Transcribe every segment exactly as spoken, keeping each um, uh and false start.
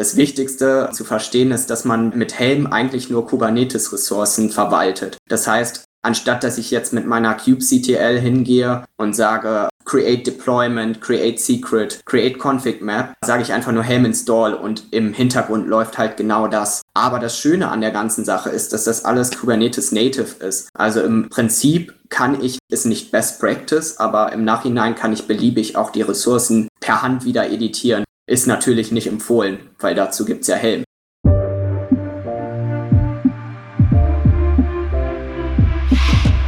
Das Wichtigste zu verstehen ist, dass man mit Helm eigentlich nur Kubernetes-Ressourcen verwaltet. Das heißt, anstatt dass ich jetzt mit meiner kubectl hingehe und sage create deployment, create secret, create config map, sage ich einfach nur Helm install und im Hintergrund läuft halt genau das. Aber das Schöne an der ganzen Sache ist, dass das alles Kubernetes native ist. Also im Prinzip kann ich, ist nicht best practice, aber im Nachhinein kann ich beliebig auch die Ressourcen per Hand wieder editieren. Ist natürlich nicht empfohlen, weil dazu gibt's ja Helm.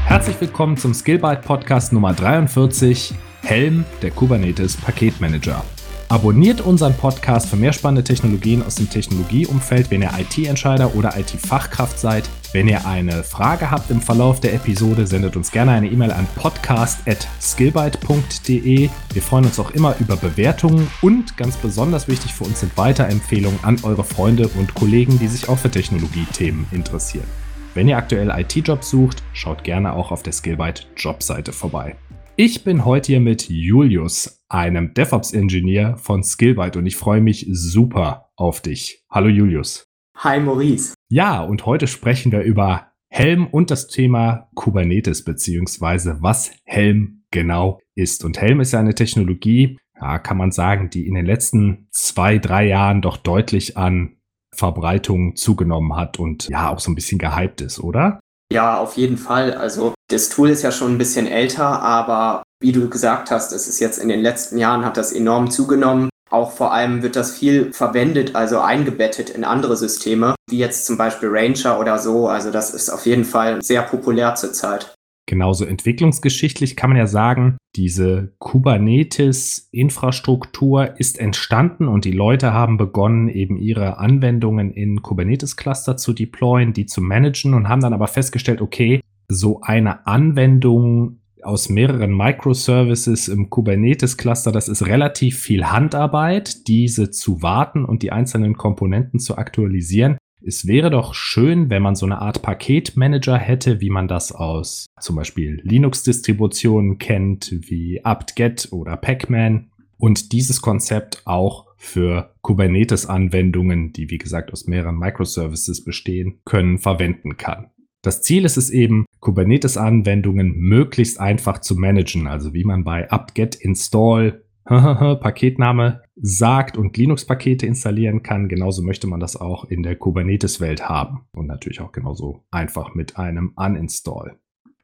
Herzlich willkommen zum Skillbyte Podcast Nummer dreiundvierzig, Helm, der Kubernetes Paketmanager. Abonniert unseren Podcast für mehr spannende Technologien aus dem Technologieumfeld, wenn ihr I T-Entscheider oder I T-Fachkraft seid. Wenn ihr eine Frage habt im Verlauf der Episode, sendet uns gerne eine E-Mail an podcast at skillbyte punkt de. Wir freuen uns auch immer über Bewertungen und ganz besonders wichtig für uns sind Weiterempfehlungen an eure Freunde und Kollegen, die sich auch für Technologiethemen interessieren. Wenn ihr aktuell I T-Jobs sucht, schaut gerne auch auf der Skillbyte-Jobseite vorbei. Ich bin heute hier mit Julius, einem DevOps-Ingenieur von Skillbyte und ich freue mich super auf dich. Hallo Julius. Hi Maurice. Ja, und heute sprechen wir über Helm und das Thema Kubernetes beziehungsweise was Helm genau ist. Und Helm ist ja eine Technologie, ja, kann man sagen, die in den letzten zwei, drei Jahren doch deutlich an Verbreitung zugenommen hat und ja auch so ein bisschen gehypt ist, oder? Ja, auf jeden Fall. Also das Tool ist ja schon ein bisschen älter, aber wie du gesagt hast, es ist jetzt in den letzten Jahren hat das enorm zugenommen. Auch vor allem wird das viel verwendet, also eingebettet in andere Systeme, wie jetzt zum Beispiel Rancher oder so. Also das ist auf jeden Fall sehr populär zurzeit. Genauso entwicklungsgeschichtlich kann man ja sagen, diese Kubernetes-Infrastruktur ist entstanden und die Leute haben begonnen, eben ihre Anwendungen in Kubernetes-Cluster zu deployen, die zu managen und haben dann aber festgestellt, okay, so eine Anwendung aus mehreren Microservices im Kubernetes-Cluster, das ist relativ viel Handarbeit, diese zu warten und die einzelnen Komponenten zu aktualisieren. Es wäre doch schön, wenn man so eine Art Paketmanager hätte, wie man das aus zum Beispiel Linux-Distributionen kennt, wie apt-get oder Pacman und dieses Konzept auch für Kubernetes-Anwendungen, die wie gesagt aus mehreren Microservices bestehen können, verwenden kann. Das Ziel ist es eben, Kubernetes-Anwendungen möglichst einfach zu managen, also wie man bei apt-get install Paketname sagt und Linux-Pakete installieren kann. Genauso möchte man das auch in der Kubernetes-Welt haben und natürlich auch genauso einfach mit einem Uninstall.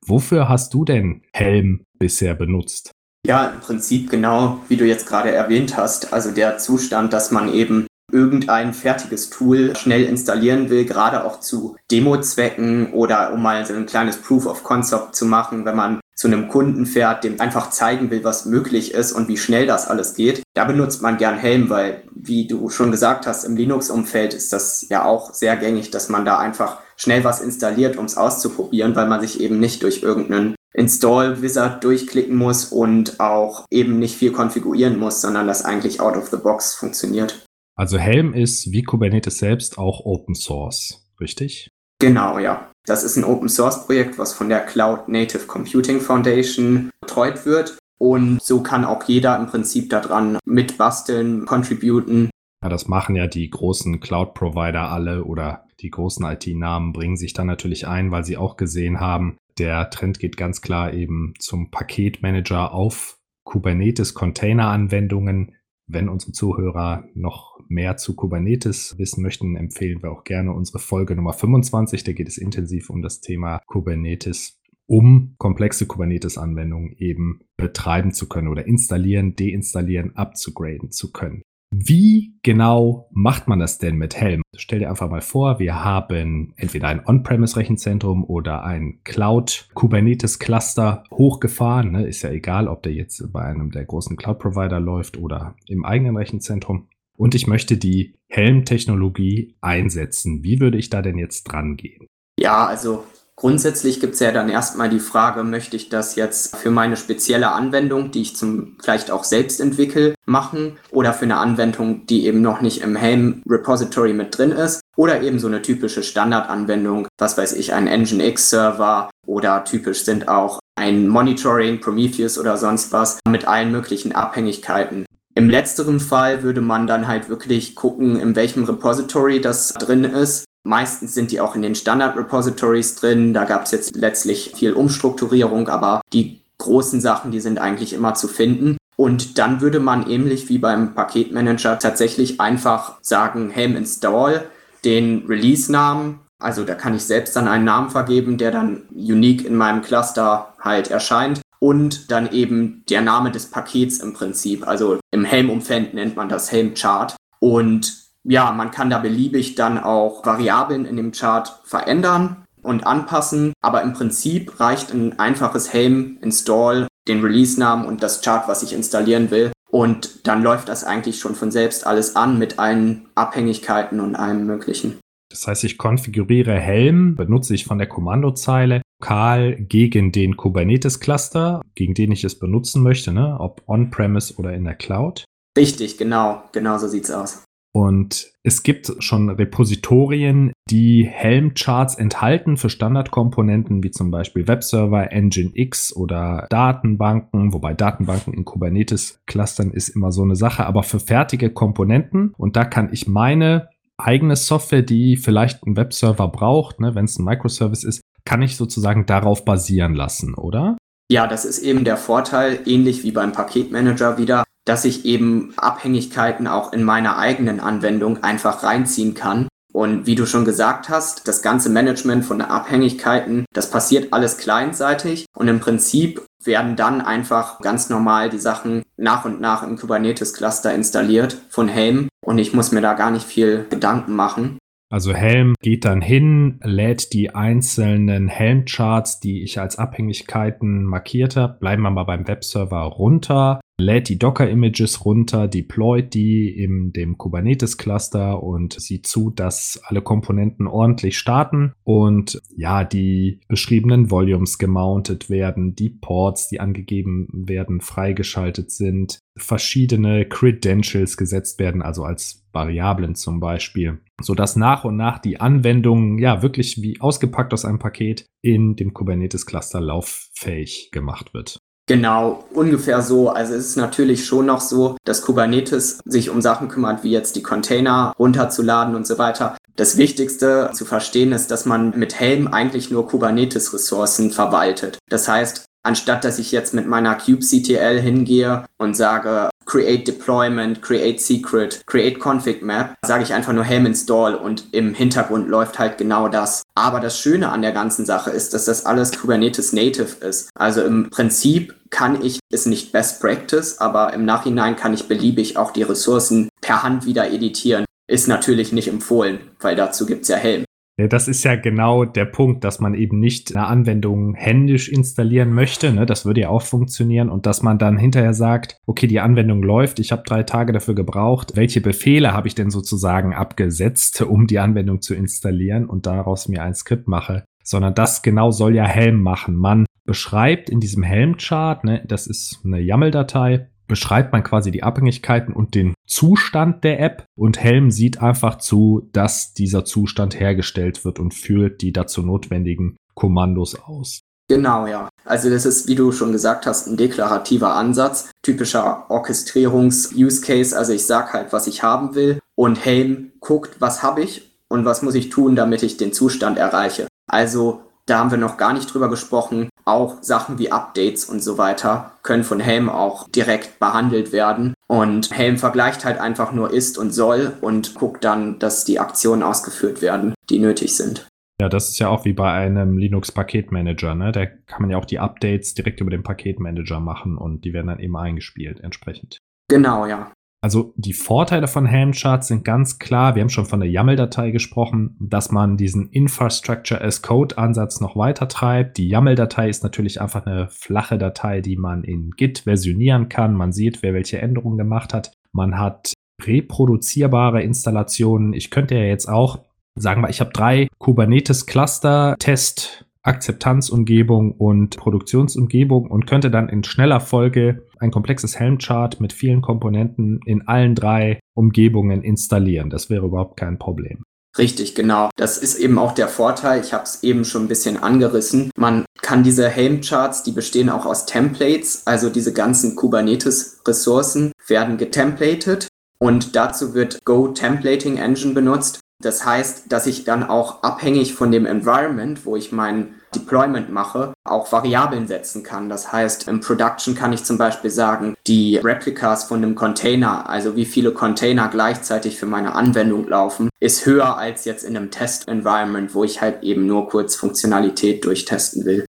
Wofür hast du denn Helm bisher benutzt? Ja, im Prinzip genau, wie du jetzt gerade erwähnt hast. Also der Zustand, dass man eben irgendein fertiges Tool schnell installieren will, gerade auch zu Demo-Zwecken oder um mal so ein kleines Proof of Concept zu machen, wenn man zu einem Kunden fährt, dem einfach zeigen will, was möglich ist und wie schnell das alles geht. Da benutzt man gern Helm, weil, wie du schon gesagt hast, im Linux-Umfeld ist das ja auch sehr gängig, dass man da einfach schnell was installiert, um es auszuprobieren, weil man sich eben nicht durch irgendeinen Install-Wizard durchklicken muss und auch eben nicht viel konfigurieren muss, sondern das eigentlich out of the box funktioniert. Also Helm ist wie Kubernetes selbst auch Open Source, richtig? Genau, ja. Das ist ein Open-Source-Projekt, was von der Cloud Native Computing Foundation betreut wird. Und so kann auch jeder im Prinzip daran mitbasteln, contributen. Ja, das machen ja die großen Cloud-Provider alle oder die großen I T-Namen bringen sich dann natürlich ein, weil sie auch gesehen haben, der Trend geht ganz klar eben zum Paketmanager auf Kubernetes-Container-Anwendungen. Wenn unsere Zuhörer noch mehr zu Kubernetes wissen möchten, empfehlen wir auch gerne unsere Folge Nummer fünfundzwanzig. Da geht es intensiv um das Thema Kubernetes, um komplexe Kubernetes-Anwendungen eben betreiben zu können oder installieren, deinstallieren, upgraden zu können. Wie genau macht man das denn mit Helm? Stell dir einfach mal vor, wir haben entweder ein On-Premise-Rechenzentrum oder ein Cloud-Kubernetes-Cluster hochgefahren. Ne? Ist ja egal, ob der jetzt bei einem der großen Cloud-Provider läuft oder im eigenen Rechenzentrum. Und ich möchte die Helm-Technologie einsetzen. Wie würde ich da denn jetzt dran gehen? Ja, also grundsätzlich gibt es ja dann erstmal die Frage, möchte ich das jetzt für meine spezielle Anwendung, die ich zum vielleicht auch selbst entwickle, machen oder für eine Anwendung, die eben noch nicht im Helm-Repository mit drin ist oder eben so eine typische Standardanwendung, was weiß ich, ein Nginx-Server oder typisch sind auch ein Monitoring, Prometheus oder sonst was mit allen möglichen Abhängigkeiten. Im letzteren Fall würde man dann halt wirklich gucken, in welchem Repository das drin ist. Meistens sind die auch in den Standard-Repositories drin. Da gab es jetzt letztlich viel Umstrukturierung, aber die großen Sachen, die sind eigentlich immer zu finden. Und dann würde man ähnlich wie beim Paketmanager tatsächlich einfach sagen, Helm install, den Release-Namen. Also da kann ich selbst dann einen Namen vergeben, der dann unique in meinem Cluster halt erscheint. Und dann eben der Name des Pakets im Prinzip. Also im Helm-Umfeld nennt man das Helm-Chart. Und ja, man kann da beliebig dann auch Variablen in dem Chart verändern und anpassen. Aber im Prinzip reicht ein einfaches Helm-Install, den Release-Namen und das Chart, was ich installieren will. Und dann läuft das eigentlich schon von selbst alles an mit allen Abhängigkeiten und allem Möglichen. Das heißt, ich konfiguriere Helm, benutze ich von der Kommandozeile lokal gegen den Kubernetes-Cluster, gegen den ich es benutzen möchte, ne? Ob on-premise oder in der Cloud. Richtig, genau. Genau so sieht's aus. Und es gibt schon Repositorien, die Helm-Charts enthalten für Standardkomponenten wie zum Beispiel Webserver, Nginx oder Datenbanken. Wobei Datenbanken in Kubernetes-Clustern ist immer so eine Sache, aber für fertige Komponenten. Und da kann ich meine eigene Software, die vielleicht einen Webserver braucht, ne, wenn es ein Microservice ist, kann ich sozusagen darauf basieren lassen, oder? Ja, das ist eben der Vorteil, ähnlich wie beim Paketmanager wieder, dass ich eben Abhängigkeiten auch in meiner eigenen Anwendung einfach reinziehen kann. Und wie du schon gesagt hast, das ganze Management von Abhängigkeiten, das passiert alles clientseitig und im Prinzip werden dann einfach ganz normal die Sachen nach und nach im Kubernetes-Cluster installiert von Helm und ich muss mir da gar nicht viel Gedanken machen. Also Helm geht dann hin, lädt die einzelnen Helm-Charts, die ich als Abhängigkeiten markiert habe, bleiben wir mal beim Webserver, runter, lädt die Docker-Images runter, deployt die in dem Kubernetes-Cluster und sieht zu, dass alle Komponenten ordentlich starten und ja, die beschriebenen Volumes gemountet werden, die Ports, die angegeben werden, freigeschaltet sind, verschiedene Credentials gesetzt werden, also als Variablen zum Beispiel, sodass nach und nach die Anwendung ja wirklich wie ausgepackt aus einem Paket in dem Kubernetes-Cluster lauffähig gemacht wird. Genau, ungefähr so. Also es ist natürlich schon noch so, dass Kubernetes sich um Sachen kümmert, wie jetzt die Container runterzuladen und so weiter. Das Wichtigste zu verstehen ist, dass man mit Helm eigentlich nur Kubernetes-Ressourcen verwaltet. Das heißt, anstatt dass ich jetzt mit meiner kubectl hingehe und sage, create deployment, create secret, create config map, sage ich einfach nur Helm install und im Hintergrund läuft halt genau das. Aber das Schöne an der ganzen Sache ist, dass das alles Kubernetes native ist. Also im Prinzip kann ich, ist nicht best practice, aber im Nachhinein kann ich beliebig auch die Ressourcen per Hand wieder editieren. Ist natürlich nicht empfohlen, weil dazu gibt's ja Helm. Ja, das ist ja genau der Punkt, dass man eben nicht eine Anwendung händisch installieren möchte, ne? Das würde ja auch funktionieren und dass man dann hinterher sagt, okay, die Anwendung läuft, ich habe drei Tage dafür gebraucht, welche Befehle habe ich denn sozusagen abgesetzt, um die Anwendung zu installieren und daraus mir ein Skript mache, sondern das genau soll ja Helm machen. Man beschreibt in diesem Helm-Chart, ne, das ist eine YAML-Datei, beschreibt man quasi die Abhängigkeiten und den Zustand der App und Helm sieht einfach zu, dass dieser Zustand hergestellt wird und führt die dazu notwendigen Kommandos aus. Genau, ja. Also das ist, wie du schon gesagt hast, ein deklarativer Ansatz, typischer Orchestrierungs-Use-Case. Also ich sage halt, was ich haben will und Helm guckt, was habe ich und was muss ich tun, damit ich den Zustand erreiche. Also da haben wir noch gar nicht drüber gesprochen. Auch Sachen wie Updates und so weiter können von Helm auch direkt behandelt werden. Und Helm vergleicht halt einfach nur ist und soll und guckt dann, dass die Aktionen ausgeführt werden, die nötig sind. Ja, das ist ja auch wie bei einem Linux-Paketmanager, ne? Da kann man ja auch die Updates direkt über den Paketmanager machen und die werden dann eben eingespielt entsprechend. Genau, ja. Also die Vorteile von Helm-Charts sind ganz klar, wir haben schon von der YAML-Datei gesprochen, dass man diesen Infrastructure-as-Code-Ansatz noch weiter treibt. Die YAML-Datei ist natürlich einfach eine flache Datei, die man in Git versionieren kann. Man sieht, wer welche Änderungen gemacht hat. Man hat reproduzierbare Installationen. Ich könnte ja jetzt auch sagen, ich habe drei Kubernetes-Cluster, Test, Akzeptanzumgebung und Produktionsumgebung und könnte dann in schneller Folge ein komplexes Helm-Chart mit vielen Komponenten in allen drei Umgebungen installieren. Das wäre überhaupt kein Problem. Richtig, genau. Das ist eben auch der Vorteil. Ich habe es eben schon ein bisschen angerissen. Man kann diese Helm-Charts, die bestehen auch aus Templates, also diese ganzen Kubernetes-Ressourcen werden getemplated und dazu wird Go Templating Engine benutzt. Das heißt, dass ich dann auch abhängig von dem Environment, wo ich mein Deployment mache, auch Variablen setzen kann. Das heißt, im Production kann ich zum Beispiel sagen, die Replicas von einem Container, also wie viele Container gleichzeitig für meine Anwendung laufen, ist höher als jetzt in einem Test-Environment, wo ich halt eben nur kurz Funktionalität durchtesten will.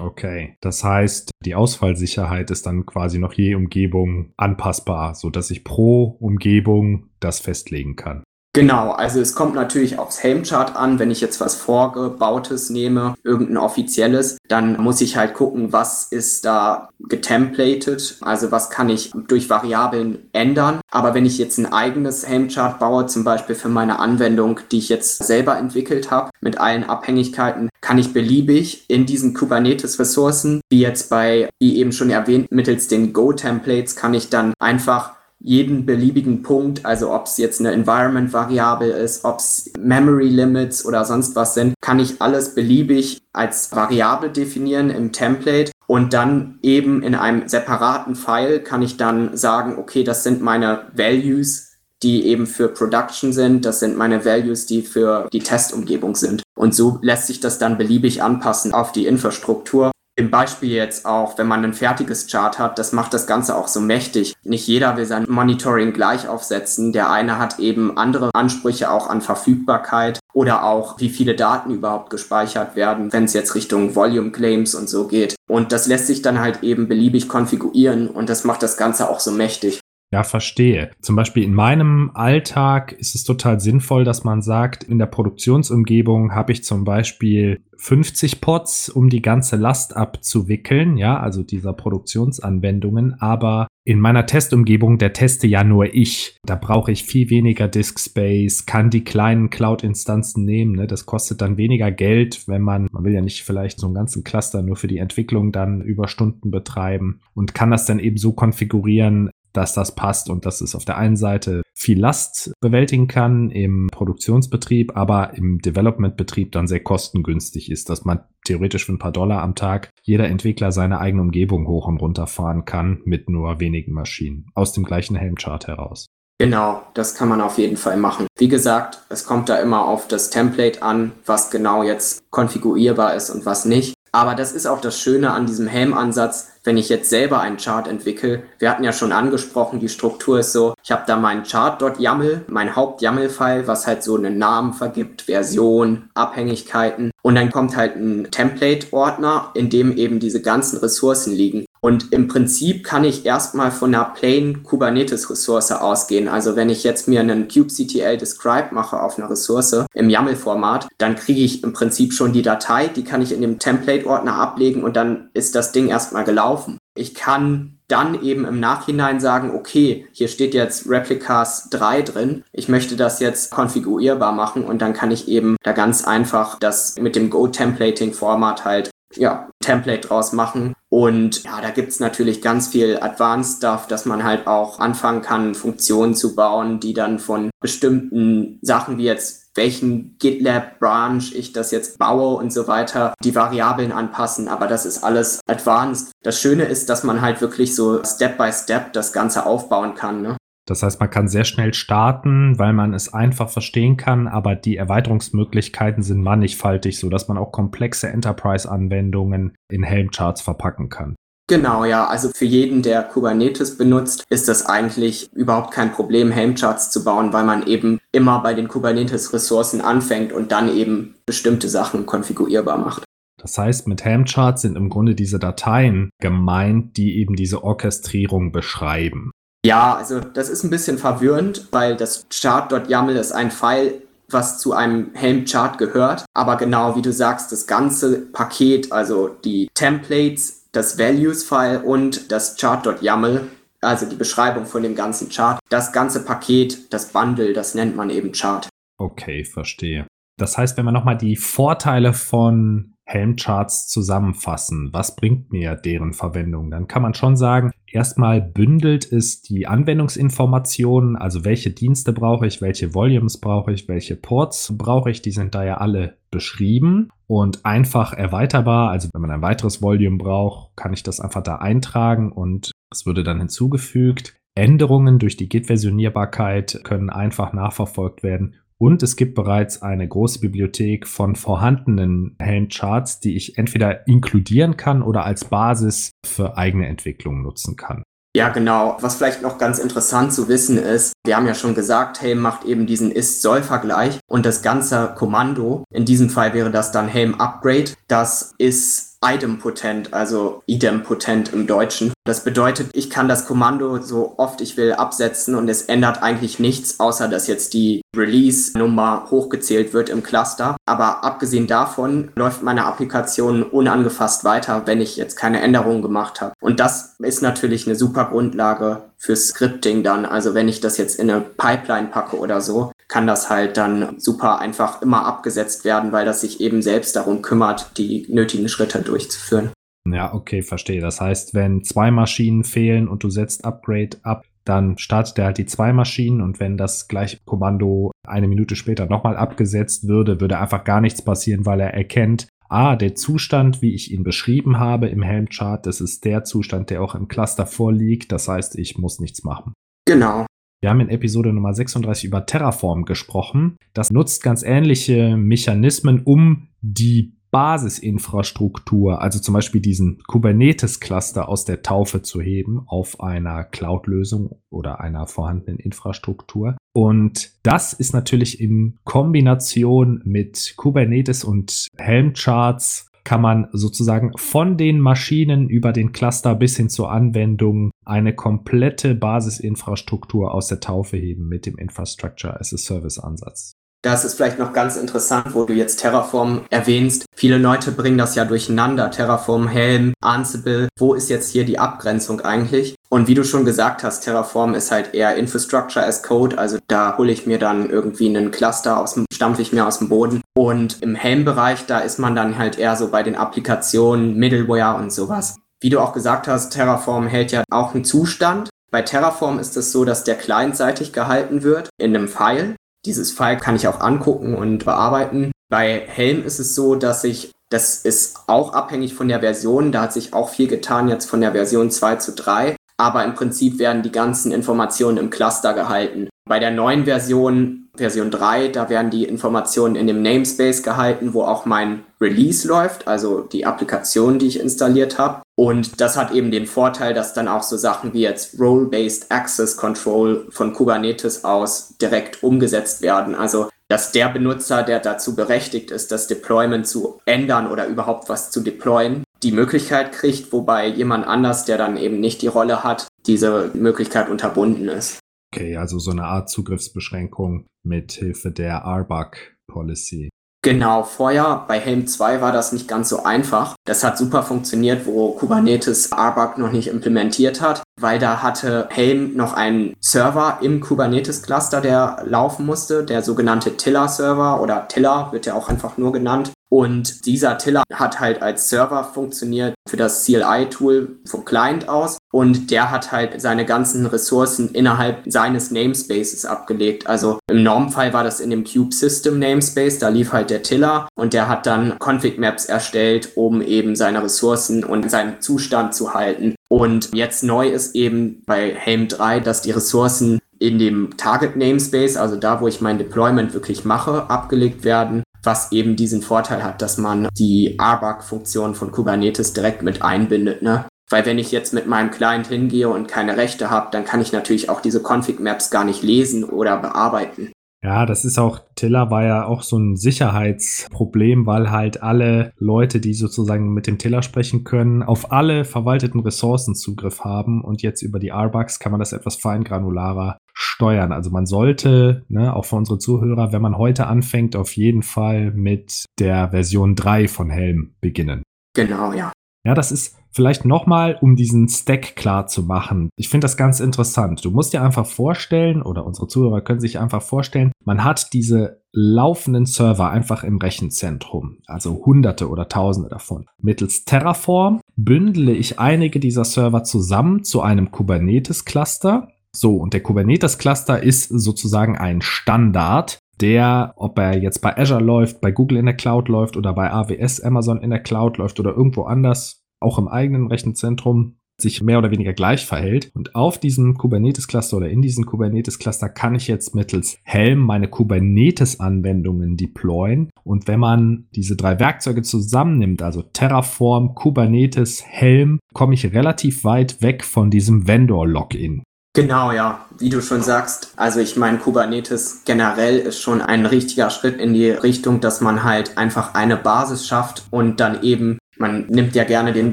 Okay, das heißt, die Ausfallsicherheit ist dann quasi noch je Umgebung anpassbar, sodass ich pro Umgebung das festlegen kann. Genau, also es kommt natürlich aufs Helm-Chart an. Wenn ich jetzt was Vorgebautes nehme, irgendein offizielles, dann muss ich halt gucken, was ist da getemplated, also was kann ich durch Variablen ändern. Aber wenn ich jetzt ein eigenes Helm-Chart baue, zum Beispiel für meine Anwendung, die ich jetzt selber entwickelt habe, mit allen Abhängigkeiten, kann ich beliebig in diesen Kubernetes-Ressourcen, wie jetzt bei, wie eben schon erwähnt, mittels den Go-Templates, kann ich dann einfach jeden beliebigen Punkt, also ob es jetzt eine Environment-Variable ist, ob es Memory-Limits oder sonst was sind, kann ich alles beliebig als Variable definieren im Template und dann eben in einem separaten File kann ich dann sagen, okay, das sind meine Values, die eben für Production sind, das sind meine Values, die für die Testumgebung sind. Und so lässt sich das dann beliebig anpassen auf die Infrastruktur. Im Beispiel jetzt auch, wenn man ein fertiges Chart hat, das macht das Ganze auch so mächtig. Nicht jeder will sein Monitoring gleich aufsetzen. Der eine hat eben andere Ansprüche auch an Verfügbarkeit oder auch, wie viele Daten überhaupt gespeichert werden, wenn es jetzt Richtung Volume Claims und so geht. Und das lässt sich dann halt eben beliebig konfigurieren und das macht das Ganze auch so mächtig. Ja, verstehe. Zum Beispiel in meinem Alltag ist es total sinnvoll, dass man sagt, in der Produktionsumgebung habe ich zum Beispiel fünfzig Pods, um die ganze Last abzuwickeln, ja, also dieser Produktionsanwendungen, aber in meiner Testumgebung, der teste ja nur ich. Da brauche ich viel weniger Disk Space, kann die kleinen Cloud-Instanzen nehmen, ne? Das kostet dann weniger Geld, wenn man, man will ja nicht vielleicht so einen ganzen Cluster nur für die Entwicklung dann über Stunden betreiben und kann das dann eben so konfigurieren, dass das passt und dass es auf der einen Seite viel Last bewältigen kann im Produktionsbetrieb, aber im Development-Betrieb dann sehr kostengünstig ist, dass man theoretisch für ein paar Dollar am Tag jeder Entwickler seine eigene Umgebung hoch und runter fahren kann mit nur wenigen Maschinen aus dem gleichen Helm-Chart heraus. Genau, das kann man auf jeden Fall machen. Wie gesagt, es kommt da immer auf das Template an, was genau jetzt konfigurierbar ist und was nicht. Aber das ist auch das Schöne an diesem Helm-Ansatz, wenn ich jetzt selber einen Chart entwickle. Wir hatten ja schon angesprochen, die Struktur ist so, ich habe da meinen Chart.yaml, mein Haupt-YAML-File, was halt so einen Namen vergibt, Version, Abhängigkeiten. Und dann kommt halt ein Template-Ordner, in dem eben diese ganzen Ressourcen liegen. Und im Prinzip kann ich erstmal von einer plain Kubernetes-Ressource ausgehen. Also wenn ich jetzt mir einen kubectl Describe mache auf einer Ressource im YAML-Format, dann kriege ich im Prinzip schon die Datei, die kann ich in dem Template-Ordner ablegen und dann ist das Ding erstmal gelaufen. Ich kann dann eben im Nachhinein sagen, okay, hier steht jetzt Replicas drei drin, ich möchte das jetzt konfigurierbar machen und dann kann ich eben da ganz einfach das mit dem Go-Templating-Format halt ja, Template draus machen und ja, da gibt's natürlich ganz viel Advanced Stuff, dass man halt auch anfangen kann, Funktionen zu bauen, die dann von bestimmten Sachen wie jetzt welchen GitLab-Branch ich das jetzt baue und so weiter, die Variablen anpassen, aber das ist alles Advanced. Das Schöne ist, dass man halt wirklich so Step by Step das Ganze aufbauen kann, ne? Das heißt, man kann sehr schnell starten, weil man es einfach verstehen kann, aber die Erweiterungsmöglichkeiten sind mannigfaltig, sodass man auch komplexe Enterprise-Anwendungen in Helm-Charts verpacken kann. Genau, ja. Also für jeden, der Kubernetes benutzt, ist das eigentlich überhaupt kein Problem, Helm-Charts zu bauen, weil man eben immer bei den Kubernetes-Ressourcen anfängt und dann eben bestimmte Sachen konfigurierbar macht. Das heißt, mit Helm-Charts sind im Grunde diese Dateien gemeint, die eben diese Orchestrierung beschreiben. Ja, also das ist ein bisschen verwirrend, weil das Chart.yaml ist ein File, was zu einem Helm-Chart gehört. Aber genau wie du sagst, das ganze Paket, also die Templates, das Values-File und das Chart.yaml, also die Beschreibung von dem ganzen Chart, das ganze Paket, das Bundle, das nennt man eben Chart. Okay, verstehe. Das heißt, wenn wir nochmal die Vorteile von Helm-Charts zusammenfassen. Was bringt mir deren Verwendung? Dann kann man schon sagen, erstmal bündelt es die Anwendungsinformationen, also welche Dienste brauche ich, welche Volumes brauche ich, welche Ports brauche ich, die sind da ja alle beschrieben und einfach erweiterbar. Also wenn man ein weiteres Volume braucht, kann ich das einfach da eintragen und es würde dann hinzugefügt. Änderungen durch die Git-Versionierbarkeit können einfach nachverfolgt werden. Und es gibt bereits eine große Bibliothek von vorhandenen Helm-Charts, die ich entweder inkludieren kann oder als Basis für eigene Entwicklungen nutzen kann. Ja, genau. Was vielleicht noch ganz interessant zu wissen ist, wir haben ja schon gesagt, Helm macht eben diesen Ist-Soll-Vergleich und das ganze Kommando, in diesem Fall wäre das dann Helm-Upgrade, das ist idempotent, also idempotent im Deutschen. Das bedeutet, ich kann das Kommando so oft ich will absetzen und es ändert eigentlich nichts, außer dass jetzt die Release-Nummer hochgezählt wird im Cluster. Aber abgesehen davon läuft meine Applikation unangefasst weiter, wenn ich jetzt keine Änderungen gemacht habe. Und das ist natürlich eine super Grundlage für Scripting dann. Also wenn ich das jetzt in eine Pipeline packe oder so, kann das halt dann super einfach immer abgesetzt werden, weil das sich eben selbst darum kümmert, die nötigen Schritte durchzuführen. Ja, okay, verstehe. Das heißt, wenn zwei Maschinen fehlen und du setzt Upgrade ab, dann startet er halt die zwei Maschinen und wenn das gleiche Kommando eine Minute später nochmal abgesetzt würde, würde einfach gar nichts passieren, weil er erkennt, ah, der Zustand, wie ich ihn beschrieben habe im Helm-Chart, das ist der Zustand, der auch im Cluster vorliegt. Das heißt, ich muss nichts machen. Genau. Wir haben in Episode Nummer sechsunddreißig über Terraform gesprochen. Das nutzt ganz ähnliche Mechanismen, um die Basisinfrastruktur, also zum Beispiel diesen Kubernetes-Cluster aus der Taufe zu heben auf einer Cloud-Lösung oder einer vorhandenen Infrastruktur. Und das ist natürlich in Kombination mit Kubernetes und Helm-Charts kann man sozusagen von den Maschinen über den Cluster bis hin zur Anwendung eine komplette Basisinfrastruktur aus der Taufe heben mit dem Infrastructure as a Service-Ansatz. Das ist vielleicht noch ganz interessant, wo du jetzt Terraform erwähnst. Viele Leute bringen das ja durcheinander. Terraform, Helm, Ansible. Wo ist jetzt hier die Abgrenzung eigentlich? Und wie du schon gesagt hast, Terraform ist halt eher Infrastructure as Code. Also da hole ich mir dann irgendwie einen Cluster, aus dem, stampfe ich mir aus dem Boden. Und im Helm-Bereich, da ist man dann halt eher so bei den Applikationen, Middleware und sowas. Wie du auch gesagt hast, Terraform hält ja auch einen Zustand. Bei Terraform ist es so, dass der clientseitig gehalten wird in einem File. Dieses File kann ich auch angucken und bearbeiten. Bei Helm ist es so, dass ich, das ist auch abhängig von der Version, da hat sich auch viel getan jetzt von der Version zwei zu drei, aber im Prinzip werden die ganzen Informationen im Cluster gehalten. Bei der neuen Version, Version drei, da werden die Informationen in dem Namespace gehalten, wo auch mein Release läuft, also die Applikation, die ich installiert habe. Und das hat eben den Vorteil, dass dann auch so Sachen wie jetzt Role-Based Access Control von Kubernetes aus direkt umgesetzt werden. Also, dass der Benutzer, der dazu berechtigt ist, das Deployment zu ändern oder überhaupt was zu deployen, die Möglichkeit kriegt, wobei jemand anders, der dann eben nicht die Rolle hat, diese Möglichkeit unterbunden ist. Okay, also so eine Art Zugriffsbeschränkung mit Hilfe der R B A C-Policy. Genau, vorher bei Helm zwei war das nicht ganz so einfach. Das hat super funktioniert, wo Kubernetes R B A C noch nicht implementiert hat, weil da hatte Helm noch einen Server im Kubernetes-Cluster, der laufen musste, der sogenannte Tiller-Server oder Tiller wird ja auch einfach nur genannt. Und dieser Tiller hat halt als Server funktioniert für das C L I-Tool vom Client aus und der hat halt seine ganzen Ressourcen innerhalb seines Namespaces abgelegt. Also im Normfall war das in dem Kube-System-Namespace, da lief halt der Tiller und der hat dann Config-Maps erstellt, um eben seine Ressourcen und seinen Zustand zu halten. Und jetzt neu ist eben bei Helm drei, dass die Ressourcen in dem Target-Namespace, also da, wo ich mein Deployment wirklich mache, abgelegt werden. Was eben diesen Vorteil hat, dass man die R B A C-Funktion von Kubernetes direkt mit einbindet, ne? Weil wenn ich jetzt mit meinem Client hingehe und keine Rechte habe, dann kann ich natürlich auch diese Config-Maps gar nicht lesen oder bearbeiten. Ja, das ist auch, Tiller war ja auch so ein Sicherheitsproblem, weil halt alle Leute, die sozusagen mit dem Tiller sprechen können, auf alle verwalteten Ressourcen Zugriff haben und jetzt über die R B A Cs kann man das etwas feingranularer steuern. Also man sollte, ne, auch für unsere Zuhörer, wenn man heute anfängt, auf jeden Fall mit der Version drei von Helm beginnen. Genau, ja. Ja, das ist Vielleicht nochmal, um diesen Stack klar zu machen. Ich finde das ganz interessant. Du musst dir einfach vorstellen, oder unsere Zuhörer können sich einfach vorstellen, man hat diese laufenden Server einfach im Rechenzentrum, also Hunderte oder Tausende davon. Mittels Terraform bündele ich einige dieser Server zusammen zu einem Kubernetes-Cluster. So, und der Kubernetes-Cluster ist sozusagen ein Standard, der, ob er jetzt bei Azure läuft, bei Google in der Cloud läuft oder bei A W S, Amazon in der Cloud läuft oder irgendwo anders, auch im eigenen Rechenzentrum, sich mehr oder weniger gleich verhält. Und auf diesem Kubernetes-Cluster oder in diesem Kubernetes-Cluster kann ich jetzt mittels Helm meine Kubernetes-Anwendungen deployen. Und wenn man diese drei Werkzeuge zusammennimmt, also Terraform, Kubernetes, Helm, komme ich relativ weit weg von diesem Vendor-Login. Genau, ja. Wie du schon sagst, also ich meine, Kubernetes generell ist schon ein richtiger Schritt in die Richtung, dass man halt einfach eine Basis schafft und dann eben, man nimmt ja gerne den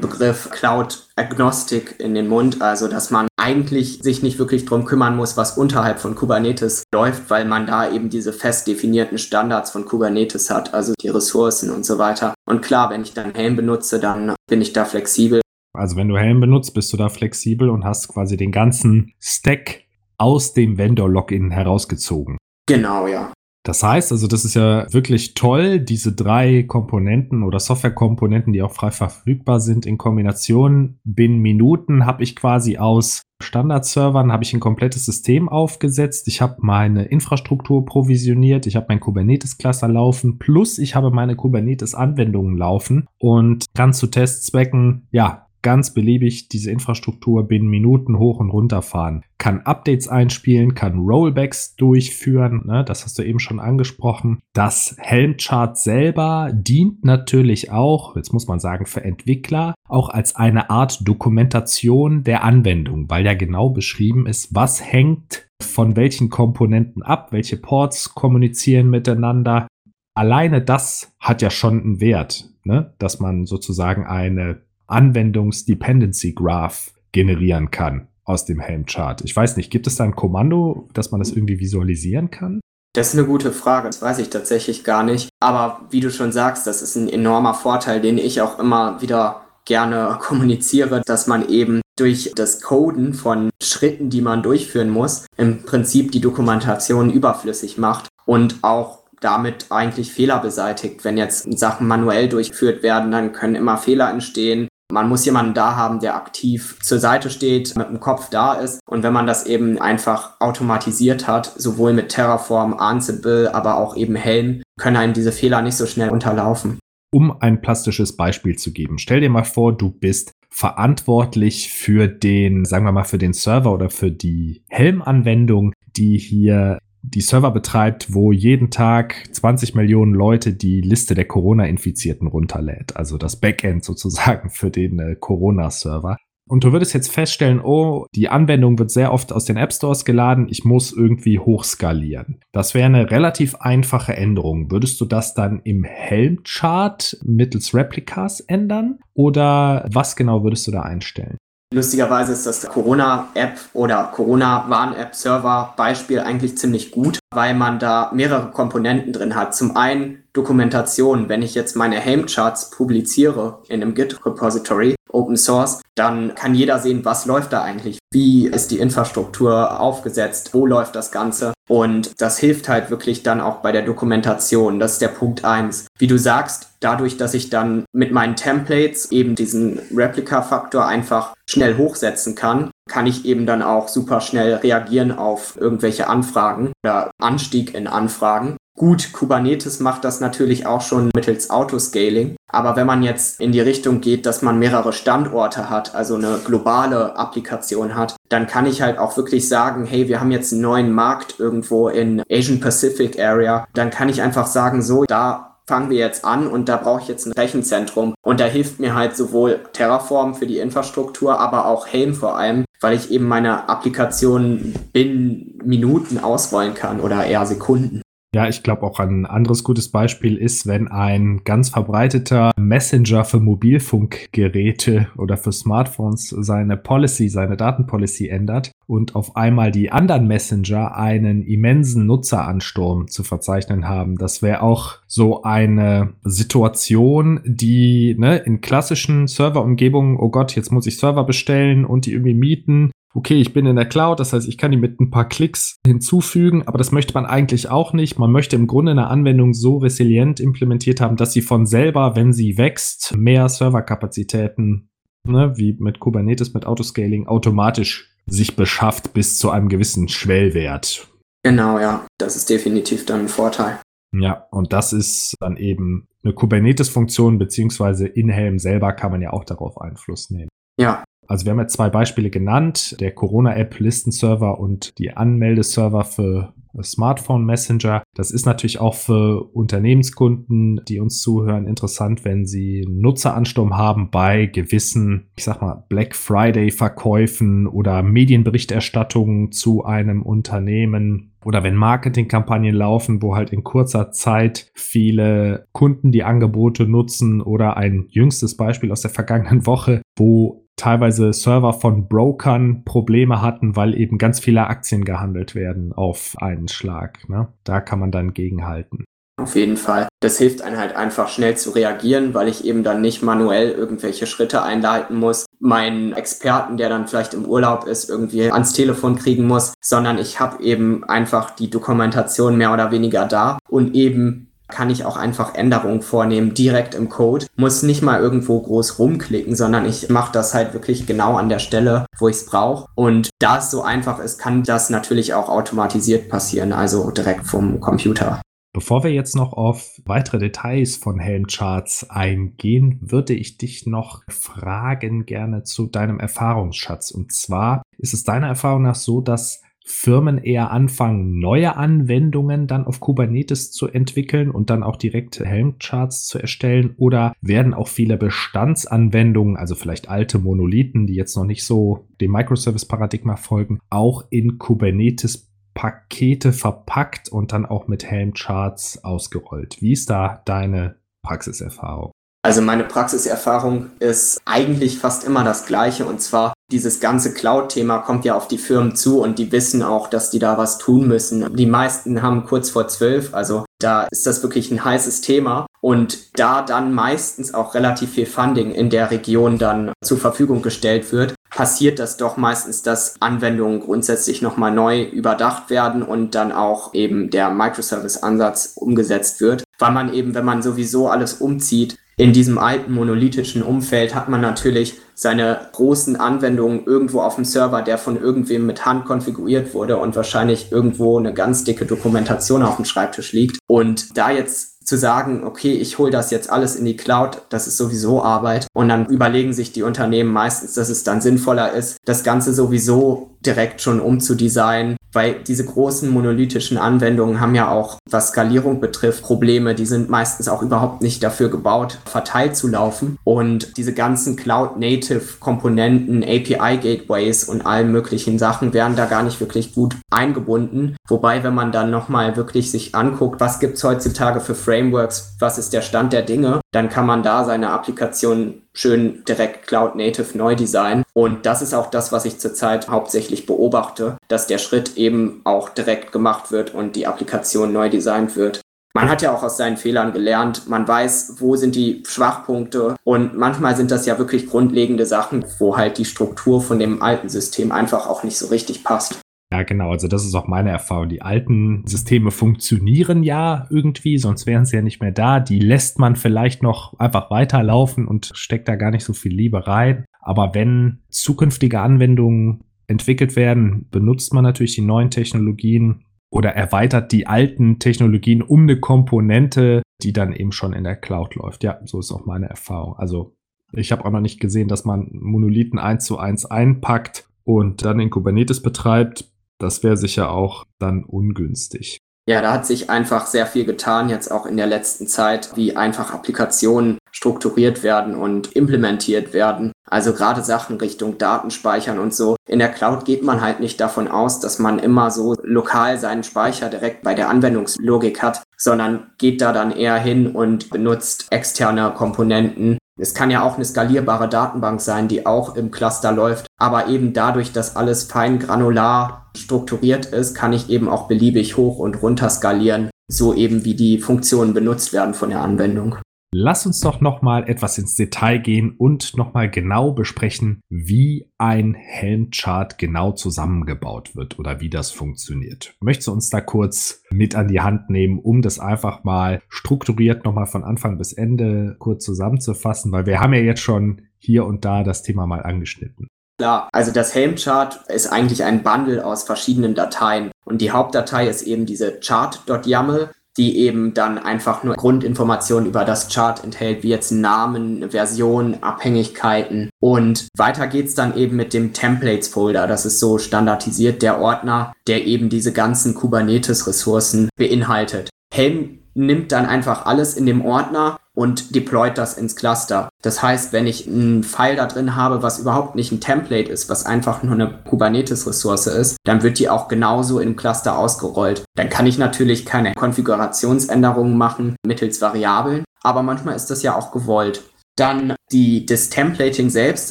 Begriff Cloud-Agnostik in den Mund, also dass man eigentlich sich nicht wirklich drum kümmern muss, was unterhalb von Kubernetes läuft, weil man da eben diese fest definierten Standards von Kubernetes hat, also die Ressourcen und so weiter. Und klar, wenn ich dann Helm benutze, dann bin ich da flexibel. Also wenn du Helm benutzt, bist du da flexibel und hast quasi den ganzen Stack aus dem Vendor-Login herausgezogen. Genau, ja. Das heißt, also das ist ja wirklich toll, diese drei Komponenten oder Softwarekomponenten, die auch frei verfügbar sind, in Kombination. Binnen Minuten habe ich quasi aus Standardservern habe ich ein komplettes System aufgesetzt. Ich habe meine Infrastruktur provisioniert. Ich habe mein Kubernetes-Cluster laufen. Plus ich habe meine Kubernetes-Anwendungen laufen und kann zu Testzwecken, ja, ganz beliebig diese Infrastruktur binnen Minuten hoch und runter fahren. Kann Updates einspielen, kann Rollbacks durchführen, ne? Das hast du eben schon angesprochen. Das Helm-Chart selber dient natürlich auch, jetzt muss man sagen, für Entwickler, auch als eine Art Dokumentation der Anwendung, weil ja genau beschrieben ist, was hängt von welchen Komponenten ab, welche Ports kommunizieren miteinander. Alleine das hat ja schon einen Wert, ne? Dass man sozusagen eine Anwendungs-Dependency-Graph generieren kann aus dem Helm-Chart. Ich weiß nicht, gibt es da ein Kommando, dass man das irgendwie visualisieren kann? Das ist eine gute Frage, das weiß ich tatsächlich gar nicht. Aber wie du schon sagst, das ist ein enormer Vorteil, den ich auch immer wieder gerne kommuniziere, dass man eben durch das Coden von Schritten, die man durchführen muss, im Prinzip die Dokumentation überflüssig macht und auch damit eigentlich Fehler beseitigt. Wenn jetzt Sachen manuell durchgeführt werden, dann können immer Fehler entstehen. Man muss jemanden da haben, der aktiv zur Seite steht, mit dem Kopf da ist. Und wenn man das eben einfach automatisiert hat, sowohl mit Terraform, Ansible, aber auch eben Helm, können einem diese Fehler nicht so schnell unterlaufen. Um ein plastisches Beispiel zu geben, stell dir mal vor, du bist verantwortlich für den, sagen wir mal, für den Server oder für die Helm-Anwendung, die hier die Server betreibt, wo jeden Tag zwanzig Millionen Leute die Liste der Corona-Infizierten runterlädt. Also das Backend sozusagen für den äh, Corona-Server. Und du würdest jetzt feststellen, oh, die Anwendung wird sehr oft aus den App-Stores geladen. Ich muss irgendwie hochskalieren. Das wäre eine relativ einfache Änderung. Würdest du das dann im Helm-Chart mittels Replicas ändern? Oder was genau würdest du da einstellen? Lustigerweise ist das Corona-App oder Corona-Warn-App-Server-Beispiel eigentlich ziemlich gut, weil man da mehrere Komponenten drin hat. Zum einen Dokumentation. Wenn ich jetzt meine Helm-Charts publiziere in einem Git-Repository, Open Source, dann kann jeder sehen, was läuft da eigentlich, wie ist die Infrastruktur aufgesetzt, wo läuft das Ganze. Und das hilft halt wirklich dann auch bei der Dokumentation. Das ist der Punkt eins. Wie du sagst, dadurch, dass ich dann mit meinen Templates eben diesen Replica-Faktor einfach schnell hochsetzen kann, kann ich eben dann auch super schnell reagieren auf irgendwelche Anfragen oder Anstieg in Anfragen. Gut, Kubernetes macht das natürlich auch schon mittels Autoscaling. Aber wenn man jetzt in die Richtung geht, dass man mehrere Standorte hat, also eine globale Applikation hat, dann kann ich halt auch wirklich sagen, hey, wir haben jetzt einen neuen Markt irgendwo in Asian Pacific Area. Dann kann ich einfach sagen, so, da fangen wir jetzt an und da brauche ich jetzt ein Rechenzentrum. Und da hilft mir halt sowohl Terraform für die Infrastruktur, aber auch Helm vor allem, weil ich eben meine Applikationen binnen Minuten ausrollen kann oder eher Sekunden. Ja, ich glaube auch ein anderes gutes Beispiel ist, wenn ein ganz verbreiteter Messenger für Mobilfunkgeräte oder für Smartphones seine Policy, seine Datenpolicy ändert und auf einmal die anderen Messenger einen immensen Nutzeransturm zu verzeichnen haben. Das wäre auch so eine Situation, die ne, in klassischen Serverumgebungen, oh Gott, jetzt muss ich Server bestellen und die irgendwie mieten. Okay, ich bin in der Cloud, das heißt, ich kann die mit ein paar Klicks hinzufügen, aber das möchte man eigentlich auch nicht. Man möchte im Grunde eine Anwendung so resilient implementiert haben, dass sie von selber, wenn sie wächst, mehr Serverkapazitäten, ne, wie mit Kubernetes, mit Autoscaling, automatisch sich beschafft bis zu einem gewissen Schwellwert. Genau, ja, das ist definitiv dann ein Vorteil. Ja, und das ist dann eben eine Kubernetes-Funktion, beziehungsweise in Helm selber kann man ja auch darauf Einfluss nehmen. Ja. Also wir haben jetzt zwei Beispiele genannt, der Corona-App-Listenserver und die Anmeldeserver für Smartphone-Messenger. Das ist natürlich auch für Unternehmenskunden, die uns zuhören, interessant, wenn sie einen Nutzeransturm haben bei gewissen, ich sag mal, Black Friday-Verkäufen oder Medienberichterstattungen zu einem Unternehmen oder wenn Marketingkampagnen laufen, wo halt in kurzer Zeit viele Kunden die Angebote nutzen oder ein jüngstes Beispiel aus der vergangenen Woche, wo teilweise Server von Brokern Probleme hatten, weil eben ganz viele Aktien gehandelt werden auf einen Schlag. Ne? Da kann man dann gegenhalten. Auf jeden Fall. Das hilft einem halt einfach schnell zu reagieren, weil ich eben dann nicht manuell irgendwelche Schritte einleiten muss, meinen Experten, der dann vielleicht im Urlaub ist, irgendwie ans Telefon kriegen muss, sondern ich habe eben einfach die Dokumentation mehr oder weniger da und eben kann ich auch einfach Änderungen vornehmen, direkt im Code. Muss nicht mal irgendwo groß rumklicken, sondern ich mache das halt wirklich genau an der Stelle, wo ich es brauche. Und da es so einfach ist, kann das natürlich auch automatisiert passieren, also direkt vom Computer. Bevor wir jetzt noch auf weitere Details von Helm-Charts eingehen, würde ich dich noch fragen gerne zu deinem Erfahrungsschatz. Und zwar ist es deiner Erfahrung nach so, dass Firmen eher anfangen, neue Anwendungen dann auf Kubernetes zu entwickeln und dann auch direkt Helm-Charts zu erstellen? Oder werden auch viele Bestandsanwendungen, also vielleicht alte Monolithen, die jetzt noch nicht so dem Microservice-Paradigma folgen, auch in Kubernetes-Pakete verpackt und dann auch mit Helm-Charts ausgerollt? Wie ist da deine Praxiserfahrung? Also meine Praxiserfahrung ist eigentlich fast immer das Gleiche, und zwar dieses ganze Cloud-Thema kommt ja auf die Firmen zu und die wissen auch, dass die da was tun müssen. Die meisten haben kurz vor zwölf, also da ist das wirklich ein heißes Thema. Und da dann meistens auch relativ viel Funding in der Region dann zur Verfügung gestellt wird, passiert das doch meistens, dass Anwendungen grundsätzlich nochmal neu überdacht werden und dann auch eben der Microservice-Ansatz umgesetzt wird. Weil man eben, wenn man sowieso alles umzieht, in diesem alten monolithischen Umfeld hat man natürlich seine großen Anwendungen irgendwo auf dem Server, der von irgendwem mit Hand konfiguriert wurde und wahrscheinlich irgendwo eine ganz dicke Dokumentation auf dem Schreibtisch liegt. Und da jetzt zu sagen, okay, ich hole das jetzt alles in die Cloud, das ist sowieso Arbeit. Und dann überlegen sich die Unternehmen meistens, dass es dann sinnvoller ist, das Ganze sowieso direkt schon umzudesignen, weil diese großen monolithischen Anwendungen haben ja auch, was Skalierung betrifft, Probleme. Die sind meistens auch überhaupt nicht dafür gebaut, verteilt zu laufen. Und diese ganzen Cloud-Native-Komponenten, A P I-Gateways und allen möglichen Sachen werden da gar nicht wirklich gut eingebunden. Wobei, wenn man dann nochmal wirklich sich anguckt, was gibt's heutzutage für Frameworks, was ist der Stand der Dinge, dann kann man da seine Applikation schön direkt Cloud-Native neu designen. Und das ist auch das, was ich zurzeit hauptsächlich beobachte, dass der Schritt eben auch direkt gemacht wird und die Applikation neu designt wird. Man hat ja auch aus seinen Fehlern gelernt, man weiß, wo sind die Schwachpunkte und manchmal sind das ja wirklich grundlegende Sachen, wo halt die Struktur von dem alten System einfach auch nicht so richtig passt. Ja, genau. Also das ist auch meine Erfahrung. Die alten Systeme funktionieren ja irgendwie, sonst wären sie ja nicht mehr da. Die lässt man vielleicht noch einfach weiterlaufen und steckt da gar nicht so viel Liebe rein. Aber wenn zukünftige Anwendungen entwickelt werden, benutzt man natürlich die neuen Technologien oder erweitert die alten Technologien um eine Komponente, die dann eben schon in der Cloud läuft. Ja, so ist auch meine Erfahrung. Also ich habe auch noch nicht gesehen, dass man Monolithen eins zu eins einpackt und dann in Kubernetes betreibt. Das wäre sicher auch dann ungünstig. Ja, da hat sich einfach sehr viel getan, jetzt auch in der letzten Zeit, wie einfach Applikationen strukturiert werden und implementiert werden. Also gerade Sachen Richtung Datenspeichern und so. In der Cloud geht man halt nicht davon aus, dass man immer so lokal seinen Speicher direkt bei der Anwendungslogik hat, sondern geht da dann eher hin und benutzt externe Komponenten. Es kann ja auch eine skalierbare Datenbank sein, die auch im Cluster läuft, aber eben dadurch, dass alles fein granular strukturiert ist, kann ich eben auch beliebig hoch und runter skalieren, so eben wie die Funktionen benutzt werden von der Anwendung. Lass uns doch nochmal etwas ins Detail gehen und nochmal genau besprechen, wie ein Helm-Chart genau zusammengebaut wird oder wie das funktioniert. Möchtest du uns da kurz mit an die Hand nehmen, um das einfach mal strukturiert nochmal von Anfang bis Ende kurz zusammenzufassen? Weil wir haben ja jetzt schon hier und da das Thema mal angeschnitten. Klar, also das Helm-Chart ist eigentlich ein Bundle aus verschiedenen Dateien. Und die Hauptdatei ist eben diese chart.yaml, die eben dann einfach nur Grundinformationen über das Chart enthält, wie jetzt Namen, Version, Abhängigkeiten. Und weiter geht's dann eben mit dem Templates-Folder. Das ist so standardisiert der Ordner, der eben diese ganzen Kubernetes-Ressourcen beinhaltet. Helm nimmt dann einfach alles in dem Ordner und deployt das ins Cluster. Das heißt, wenn ich einen File da drin habe, was überhaupt nicht ein Template ist, was einfach nur eine Kubernetes-Ressource ist, dann wird die auch genauso im Cluster ausgerollt. Dann kann ich natürlich keine Konfigurationsänderungen machen mittels Variablen, aber manchmal ist das ja auch gewollt. Dann die, das Templating selbst,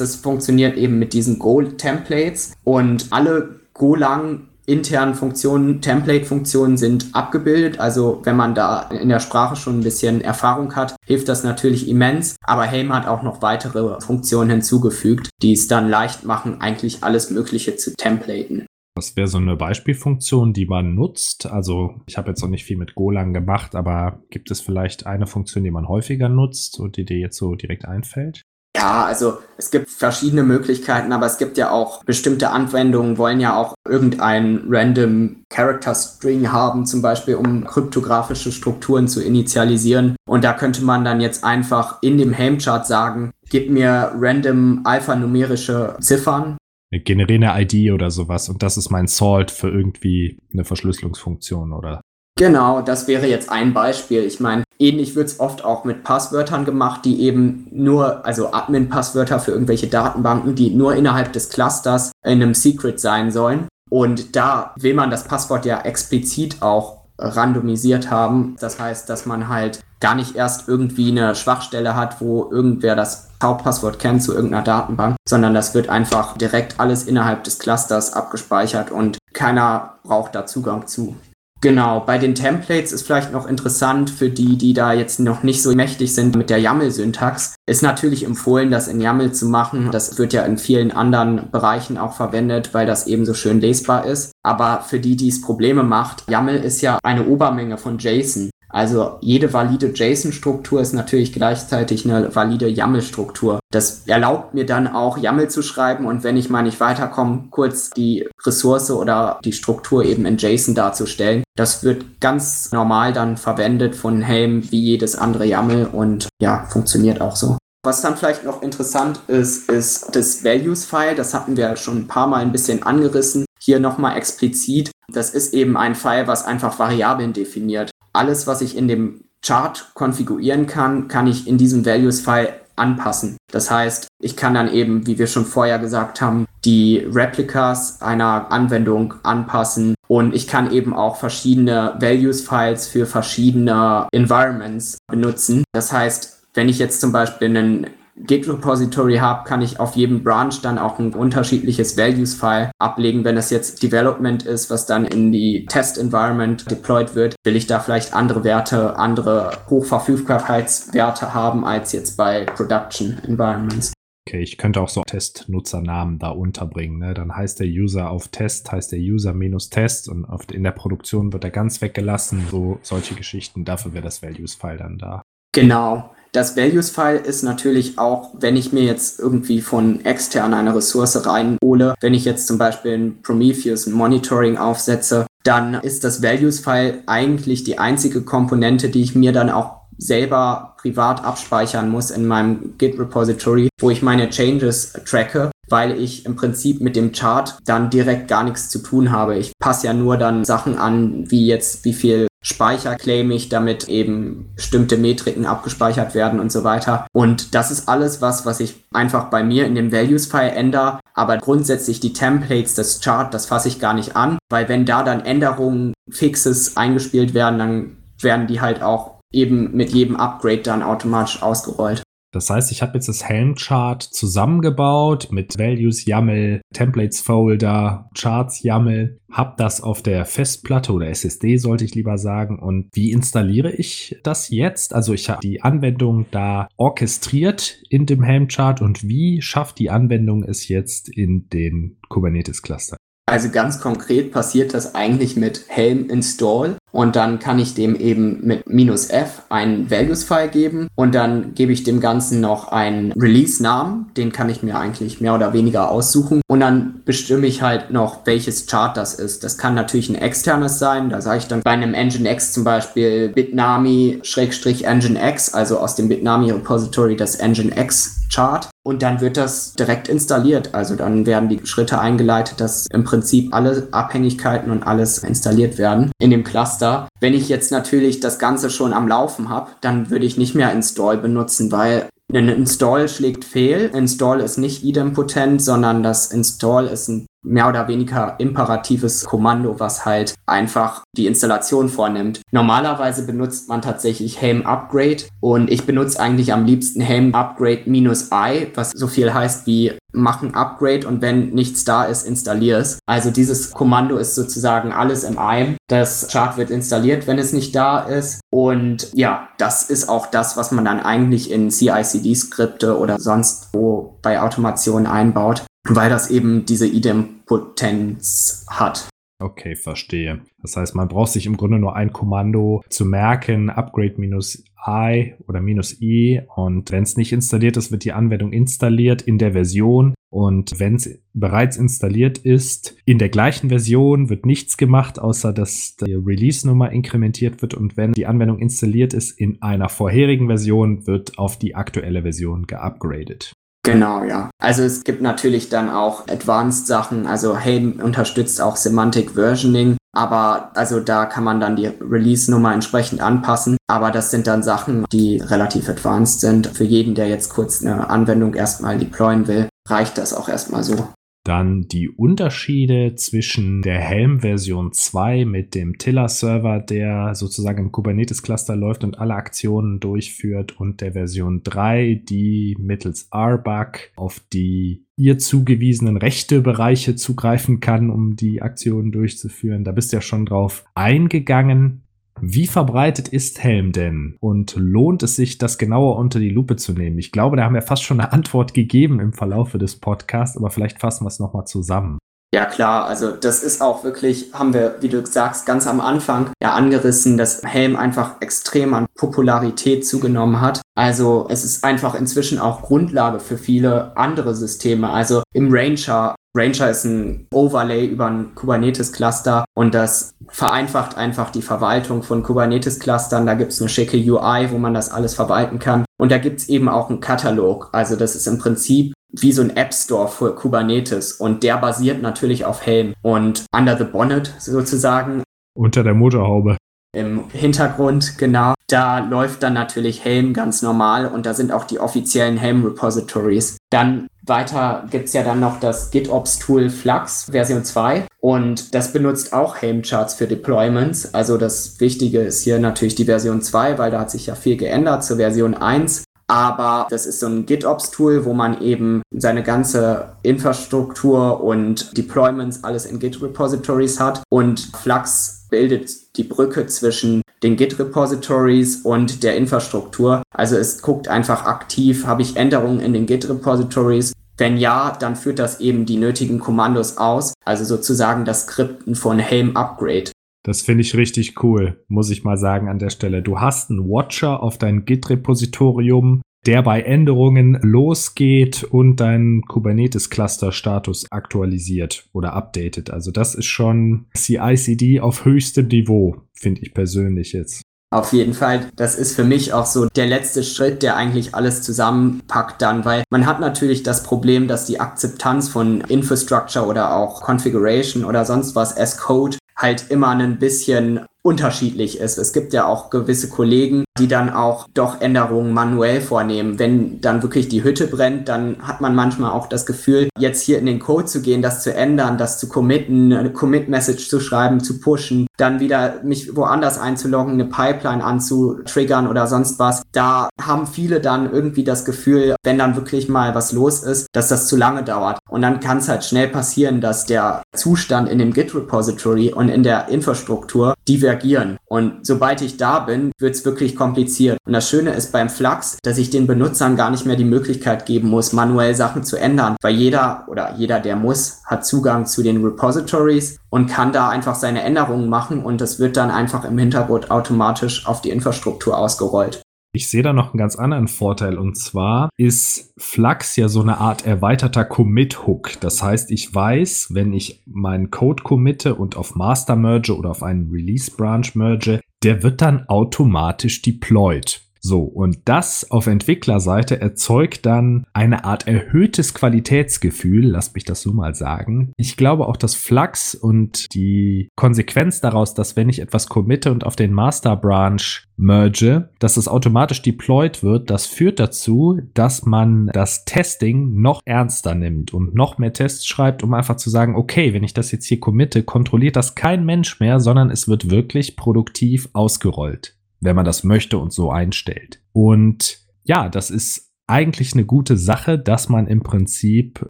das funktioniert eben mit diesen Go-Templates und alle Golang internen Funktionen, Template-Funktionen sind abgebildet. Also wenn man da in der Sprache schon ein bisschen Erfahrung hat, hilft das natürlich immens. Aber Helm hat auch noch weitere Funktionen hinzugefügt, die es dann leicht machen, eigentlich alles Mögliche zu templaten. Das wäre so eine Beispielfunktion, die man nutzt. Also ich habe jetzt noch nicht viel mit Golang gemacht, aber gibt es vielleicht eine Funktion, die man häufiger nutzt und die dir jetzt so direkt einfällt? Ja, also es gibt verschiedene Möglichkeiten, aber es gibt ja auch bestimmte Anwendungen, wollen ja auch irgendeinen random Character String haben, zum Beispiel um kryptografische Strukturen zu initialisieren. Und da könnte man dann jetzt einfach in dem Helm-Chart sagen, gib mir random alphanumerische Ziffern. Eine generierende I D oder sowas und das ist mein Salt für irgendwie eine Verschlüsselungsfunktion oder? Genau, das wäre jetzt ein Beispiel. Ich meine, ähnlich wird es oft auch mit Passwörtern gemacht, die eben nur, also Admin-Passwörter für irgendwelche Datenbanken, die nur innerhalb des Clusters in einem Secret sein sollen. Und da will man das Passwort ja explizit auch randomisiert haben. Das heißt, dass man halt gar nicht erst irgendwie eine Schwachstelle hat, wo irgendwer das Hauptpasswort kennt zu irgendeiner Datenbank, sondern das wird einfach direkt alles innerhalb des Clusters abgespeichert und keiner braucht da Zugang zu. Genau, bei den Templates ist vielleicht noch interessant für die, die da jetzt noch nicht so mächtig sind mit der YAML-Syntax. Ist natürlich empfohlen, das in YAML zu machen. Das wird ja in vielen anderen Bereichen auch verwendet, weil das eben so schön lesbar ist. Aber für die, die es Probleme macht, YAML ist ja eine Obermenge von JSON. Also jede valide JSON-Struktur ist natürlich gleichzeitig eine valide YAML-Struktur. Das erlaubt mir dann auch, YAML zu schreiben und wenn ich mal nicht weiterkomme, kurz die Ressource oder die Struktur eben in JSON darzustellen. Das wird ganz normal dann verwendet von Helm wie jedes andere YAML und ja, funktioniert auch so. Was dann vielleicht noch interessant ist, ist das Values-File. Das hatten wir schon ein paar Mal ein bisschen angerissen. Hier nochmal explizit. Das ist eben ein File, was einfach Variablen definiert. Alles, was ich in dem Chart konfigurieren kann, kann ich in diesem Values-File anpassen. Das heißt, ich kann dann eben, wie wir schon vorher gesagt haben, die Replicas einer Anwendung anpassen und ich kann eben auch verschiedene Values-Files für verschiedene Environments benutzen. Das heißt, wenn ich jetzt zum Beispiel einen Git-Repository habe, kann ich auf jedem Branch dann auch ein unterschiedliches Values-File ablegen. Wenn das jetzt Development ist, was dann in die Test-Environment deployed wird, will ich da vielleicht andere Werte, andere Hochverfügbarkeitswerte haben als jetzt bei Production-Environments. Okay, ich könnte auch so Test-Nutzernamen da unterbringen. Ne? Dann heißt der User auf Test, heißt der User minus Test und oft in der Produktion wird er ganz weggelassen. So solche Geschichten, dafür wäre das Values-File dann da. Genau. Das Values-File ist natürlich auch, wenn ich mir jetzt irgendwie von extern eine Ressource reinhole, wenn ich jetzt zum Beispiel ein Prometheus, ein Monitoring aufsetze, dann ist das Values-File eigentlich die einzige Komponente, die ich mir dann auch selber privat abspeichern muss in meinem Git-Repository, wo ich meine Changes tracke, weil ich im Prinzip mit dem Chart dann direkt gar nichts zu tun habe. Ich passe ja nur dann Sachen an, wie jetzt wie viel Speicher claim ich, damit eben bestimmte Metriken abgespeichert werden und so weiter. Und das ist alles was, was ich einfach bei mir in dem Values-File ändere. Aber grundsätzlich die Templates, das Chart, das fasse ich gar nicht an, weil wenn da dann Änderungen, Fixes eingespielt werden, dann werden die halt auch eben mit jedem Upgrade dann automatisch ausgerollt. Das heißt, ich habe jetzt das Helm-Chart zusammengebaut mit Values-YAML, Templates-Folder, Charts-YAML, habe das auf der Festplatte oder S S D, sollte ich lieber sagen. Und wie installiere ich das jetzt? Also ich habe die Anwendung da orchestriert in dem Helm-Chart und wie schafft die Anwendung es jetzt in den Kubernetes-Cluster? Also ganz konkret passiert das eigentlich mit Helm install und dann kann ich dem eben mit minus F einen Values-File geben und dann gebe ich dem Ganzen noch einen Release-Namen, den kann ich mir eigentlich mehr oder weniger aussuchen und dann bestimme ich halt noch, welches Chart das ist. Das kann natürlich ein externes sein, da sage ich dann bei einem Nginx zum Beispiel Bitnami-Nginx, also aus dem Bitnami-Repository das Nginx-Chart. Und dann wird das direkt installiert. Also dann werden die Schritte eingeleitet, dass im Prinzip alle Abhängigkeiten und alles installiert werden in dem Cluster. Wenn ich jetzt natürlich das Ganze schon am Laufen habe, dann würde ich nicht mehr Install benutzen, weil ein Install schlägt fehl. Install ist nicht idempotent, sondern das Install ist ein mehr oder weniger imperatives Kommando, was halt einfach die Installation vornimmt. Normalerweise benutzt man tatsächlich Helm Upgrade und ich benutze eigentlich am liebsten Helm Upgrade minus I, was so viel heißt wie machen Upgrade und wenn nichts da ist, installier es. Also dieses Kommando ist sozusagen alles in einem. Das Chart wird installiert, wenn es nicht da ist und ja, das ist auch das, was man dann eigentlich in C I C D-Skripte oder sonst wo bei Automation einbaut, weil das eben diese Idempotenz hat. Okay, verstehe. Das heißt, man braucht sich im Grunde nur ein Kommando zu merken, Upgrade minus I oder minus I und wenn es nicht installiert ist, wird die Anwendung installiert in der Version und wenn es bereits installiert ist, in der gleichen Version wird nichts gemacht, außer dass die Release-Nummer inkrementiert wird und wenn die Anwendung installiert ist, in einer vorherigen Version wird auf die aktuelle Version geupgradet. Genau, ja. Also es gibt natürlich dann auch Advanced-Sachen, also Helm unterstützt auch Semantic Versioning, aber also da kann man dann die Release-Nummer entsprechend anpassen, aber das sind dann Sachen, die relativ advanced sind. Für jeden, der jetzt kurz eine Anwendung erstmal deployen will, reicht das auch erstmal so. Dann die Unterschiede zwischen der Helm Version zwei mit dem Tiller Server, der sozusagen im Kubernetes Cluster läuft und alle Aktionen durchführt und der Version drei, die mittels R B A C auf die ihr zugewiesenen Rechtebereiche zugreifen kann, um die Aktionen durchzuführen. Da bist du ja schon drauf eingegangen. Wie verbreitet ist Helm denn? Und lohnt es sich, das genauer unter die Lupe zu nehmen? Ich glaube, da haben wir fast schon eine Antwort gegeben im Verlaufe des Podcasts, aber vielleicht fassen wir es nochmal zusammen. Ja klar, also das ist auch wirklich, haben wir, wie du sagst, ganz am Anfang ja angerissen, dass Helm einfach extrem an Popularität zugenommen hat. Also es ist einfach inzwischen auch Grundlage für viele andere Systeme. Also im Rancher Rancher ist ein Overlay über ein Kubernetes-Cluster und das vereinfacht einfach die Verwaltung von Kubernetes-Clustern. Da gibt's eine schicke U I, wo man das alles verwalten kann. Und da gibt's eben auch einen Katalog. Also das ist im Prinzip wie so ein App-Store für Kubernetes. Und der basiert natürlich auf Helm und under the bonnet sozusagen. Unter der Motorhaube. Im Hintergrund, genau. Da läuft dann natürlich Helm ganz normal und da sind auch die offiziellen Helm-Repositories. Dann weiter gibt's ja dann noch das GitOps-Tool Flux Version zwei und das benutzt auch Helm-Charts für Deployments. Also das Wichtige ist hier natürlich die Version zwei, weil da hat sich ja viel geändert zur Version eins. Aber das ist so ein GitOps-Tool, wo man eben seine ganze Infrastruktur und Deployments alles in Git-Repositories hat und Flux bildet die Brücke zwischen den Git-Repositories und der Infrastruktur. Also es guckt einfach aktiv, habe ich Änderungen in den Git-Repositories? Wenn ja, dann führt das eben die nötigen Kommandos aus, also sozusagen das Skripten von Helm Upgrade. Das finde ich richtig cool, muss ich mal sagen an der Stelle. Du hast einen Watcher auf dein Git-Repositorium, der bei Änderungen losgeht und deinen Kubernetes-Cluster-Status aktualisiert oder updatet. Also das ist schon C I C D auf höchstem Niveau, finde ich persönlich jetzt. Auf jeden Fall, das ist für mich auch so der letzte Schritt, der eigentlich alles zusammenpackt dann, weil man hat natürlich das Problem, dass die Akzeptanz von Infrastructure oder auch Configuration oder sonst was as Code halt immer ein bisschen unterschiedlich ist. Es gibt ja auch gewisse Kollegen, die dann auch doch Änderungen manuell vornehmen. Wenn dann wirklich die Hütte brennt, dann hat man manchmal auch das Gefühl, jetzt hier in den Code zu gehen, das zu ändern, das zu committen, eine Commit-Message zu schreiben, zu pushen, dann wieder mich woanders einzuloggen, eine Pipeline anzutriggern oder sonst was. Da haben viele dann irgendwie das Gefühl, wenn dann wirklich mal was los ist, dass das zu lange dauert. Und dann kann es halt schnell passieren, dass der Zustand in dem Git-Repository und in der Infrastruktur divergieren. Und sobald ich da bin, wird es wirklich kompliziert. Und das Schöne ist beim Flux, dass ich den Benutzern gar nicht mehr die Möglichkeit geben muss, manuell Sachen zu ändern, weil jeder oder jeder, der muss, hat Zugang zu den Repositories und kann da einfach seine Änderungen machen und das wird dann einfach im Hintergrund automatisch auf die Infrastruktur ausgerollt. Ich sehe da noch einen ganz anderen Vorteil und zwar ist Flux ja so eine Art erweiterter Commit-Hook. Das heißt, ich weiß, wenn ich meinen Code committe und auf Master merge oder auf einen Release-Branch merge, der wird dann automatisch deployed. So, und das auf Entwicklerseite erzeugt dann eine Art erhöhtes Qualitätsgefühl, lasst mich das so mal sagen. Ich glaube auch, dass Flux und die Konsequenz daraus, dass wenn ich etwas committe und auf den Master Branch merge, dass es automatisch deployed wird, das führt dazu, dass man das Testing noch ernster nimmt und noch mehr Tests schreibt, um einfach zu sagen, okay, wenn ich das jetzt hier committe, kontrolliert das kein Mensch mehr, sondern es wird wirklich produktiv ausgerollt, wenn man das möchte und so einstellt. Und ja, das ist eigentlich eine gute Sache, dass man im Prinzip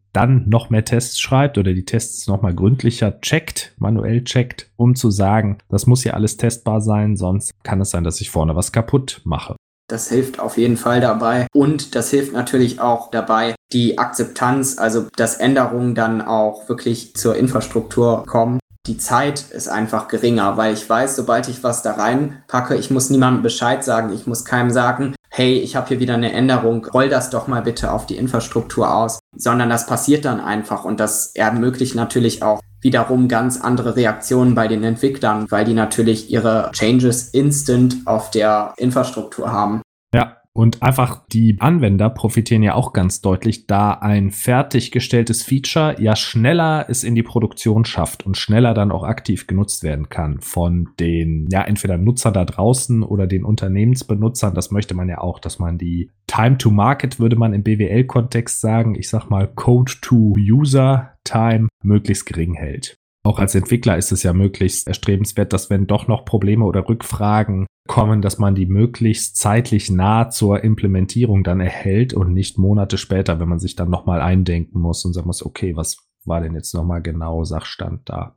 dann noch mehr Tests schreibt oder die Tests nochmal gründlicher checkt, manuell checkt, um zu sagen, das muss ja alles testbar sein, sonst kann es sein, dass ich vorne was kaputt mache. Das hilft auf jeden Fall dabei und das hilft natürlich auch dabei, die Akzeptanz, also dass Änderungen dann auch wirklich zur Infrastruktur kommen. Die Zeit ist einfach geringer, weil ich weiß, sobald ich was da reinpacke, ich muss niemandem Bescheid sagen, ich muss keinem sagen, hey, ich habe hier wieder eine Änderung, roll das doch mal bitte auf die Infrastruktur aus, sondern das passiert dann einfach und das ermöglicht natürlich auch wiederum ganz andere Reaktionen bei den Entwicklern, weil die natürlich ihre Changes instant auf der Infrastruktur haben. Ja. Und einfach die Anwender profitieren ja auch ganz deutlich, da ein fertiggestelltes Feature ja schneller es in die Produktion schafft und schneller dann auch aktiv genutzt werden kann von den, ja, entweder Nutzern da draußen oder den Unternehmensbenutzern. Das möchte man ja auch, dass man die Time to Market, würde man im B W L-Kontext sagen, ich sag mal Code to User Time möglichst gering hält. Auch als Entwickler ist es ja möglichst erstrebenswert, dass wenn doch noch Probleme oder Rückfragen kommen, dass man die möglichst zeitlich nah zur Implementierung dann erhält und nicht Monate später, wenn man sich dann nochmal eindenken muss und sagen muss, okay, was war denn jetzt nochmal genau Sachstand da?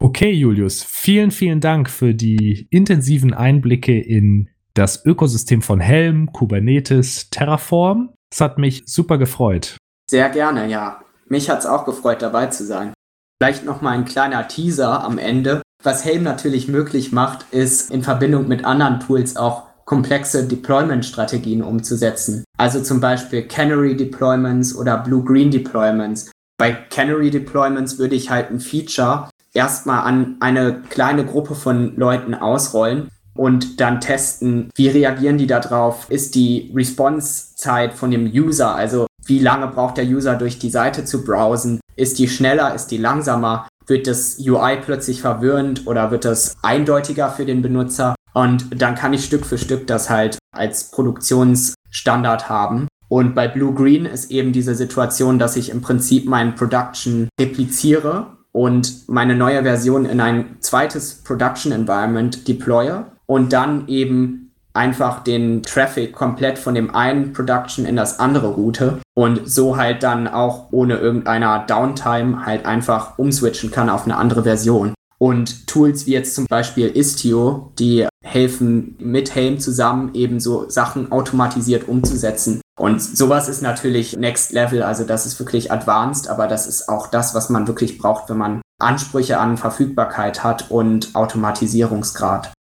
Okay, Julius, vielen, vielen Dank für die intensiven Einblicke in das Ökosystem von Helm, Kubernetes, Terraform. Es hat mich super gefreut. Sehr gerne, ja. Mich hat es auch gefreut, dabei zu sein. Vielleicht nochmal ein kleiner Teaser am Ende. Was Helm natürlich möglich macht, ist in Verbindung mit anderen Tools auch komplexe Deployment-Strategien umzusetzen. Also zum Beispiel Canary-Deployments oder Blue-Green-Deployments. Bei Canary-Deployments würde ich halt ein Feature erstmal an eine kleine Gruppe von Leuten ausrollen und dann testen, wie reagieren die da drauf? Ist die Response-Zeit von dem User, also wie lange braucht der User durch die Seite zu browsen? Ist die schneller? Ist die langsamer? Wird das U I plötzlich verwirrend oder wird das eindeutiger für den Benutzer? Und dann kann ich Stück für Stück das halt als Produktionsstandard haben. Und bei Blue-Green ist eben diese Situation, dass ich im Prinzip meinen Production repliziere und meine neue Version in ein zweites Production-Environment deploye und dann eben einfach den Traffic komplett von dem einen Production in das andere route und so halt dann auch ohne irgendeiner Downtime halt einfach umswitchen kann auf eine andere Version. Und Tools wie jetzt zum Beispiel Istio, die helfen mit Helm zusammen eben so Sachen automatisiert umzusetzen. Und sowas ist natürlich Next Level, also das ist wirklich advanced, aber das ist auch das, was man wirklich braucht, wenn man Ansprüche an Verfügbarkeit hat und Automatisierungsgrad.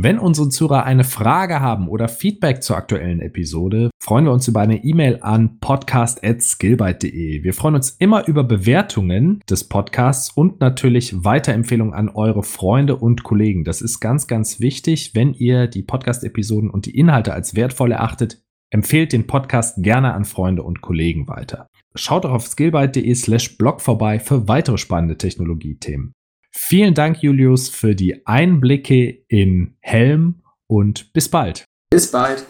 Wenn unsere Zuhörer eine Frage haben oder Feedback zur aktuellen Episode, freuen wir uns über eine E-Mail an podcast at skillbyte dot de. Wir freuen uns immer über Bewertungen des Podcasts und natürlich Weiterempfehlungen an eure Freunde und Kollegen. Das ist ganz, ganz wichtig. Wenn ihr die Podcast-Episoden und die Inhalte als wertvoll erachtet, empfehlt den Podcast gerne an Freunde und Kollegen weiter. Schaut auch auf skillbyte dot de slash blog vorbei für weitere spannende Technologiethemen. Vielen Dank, Julius, für die Einblicke in Helm und bis bald. Bis bald.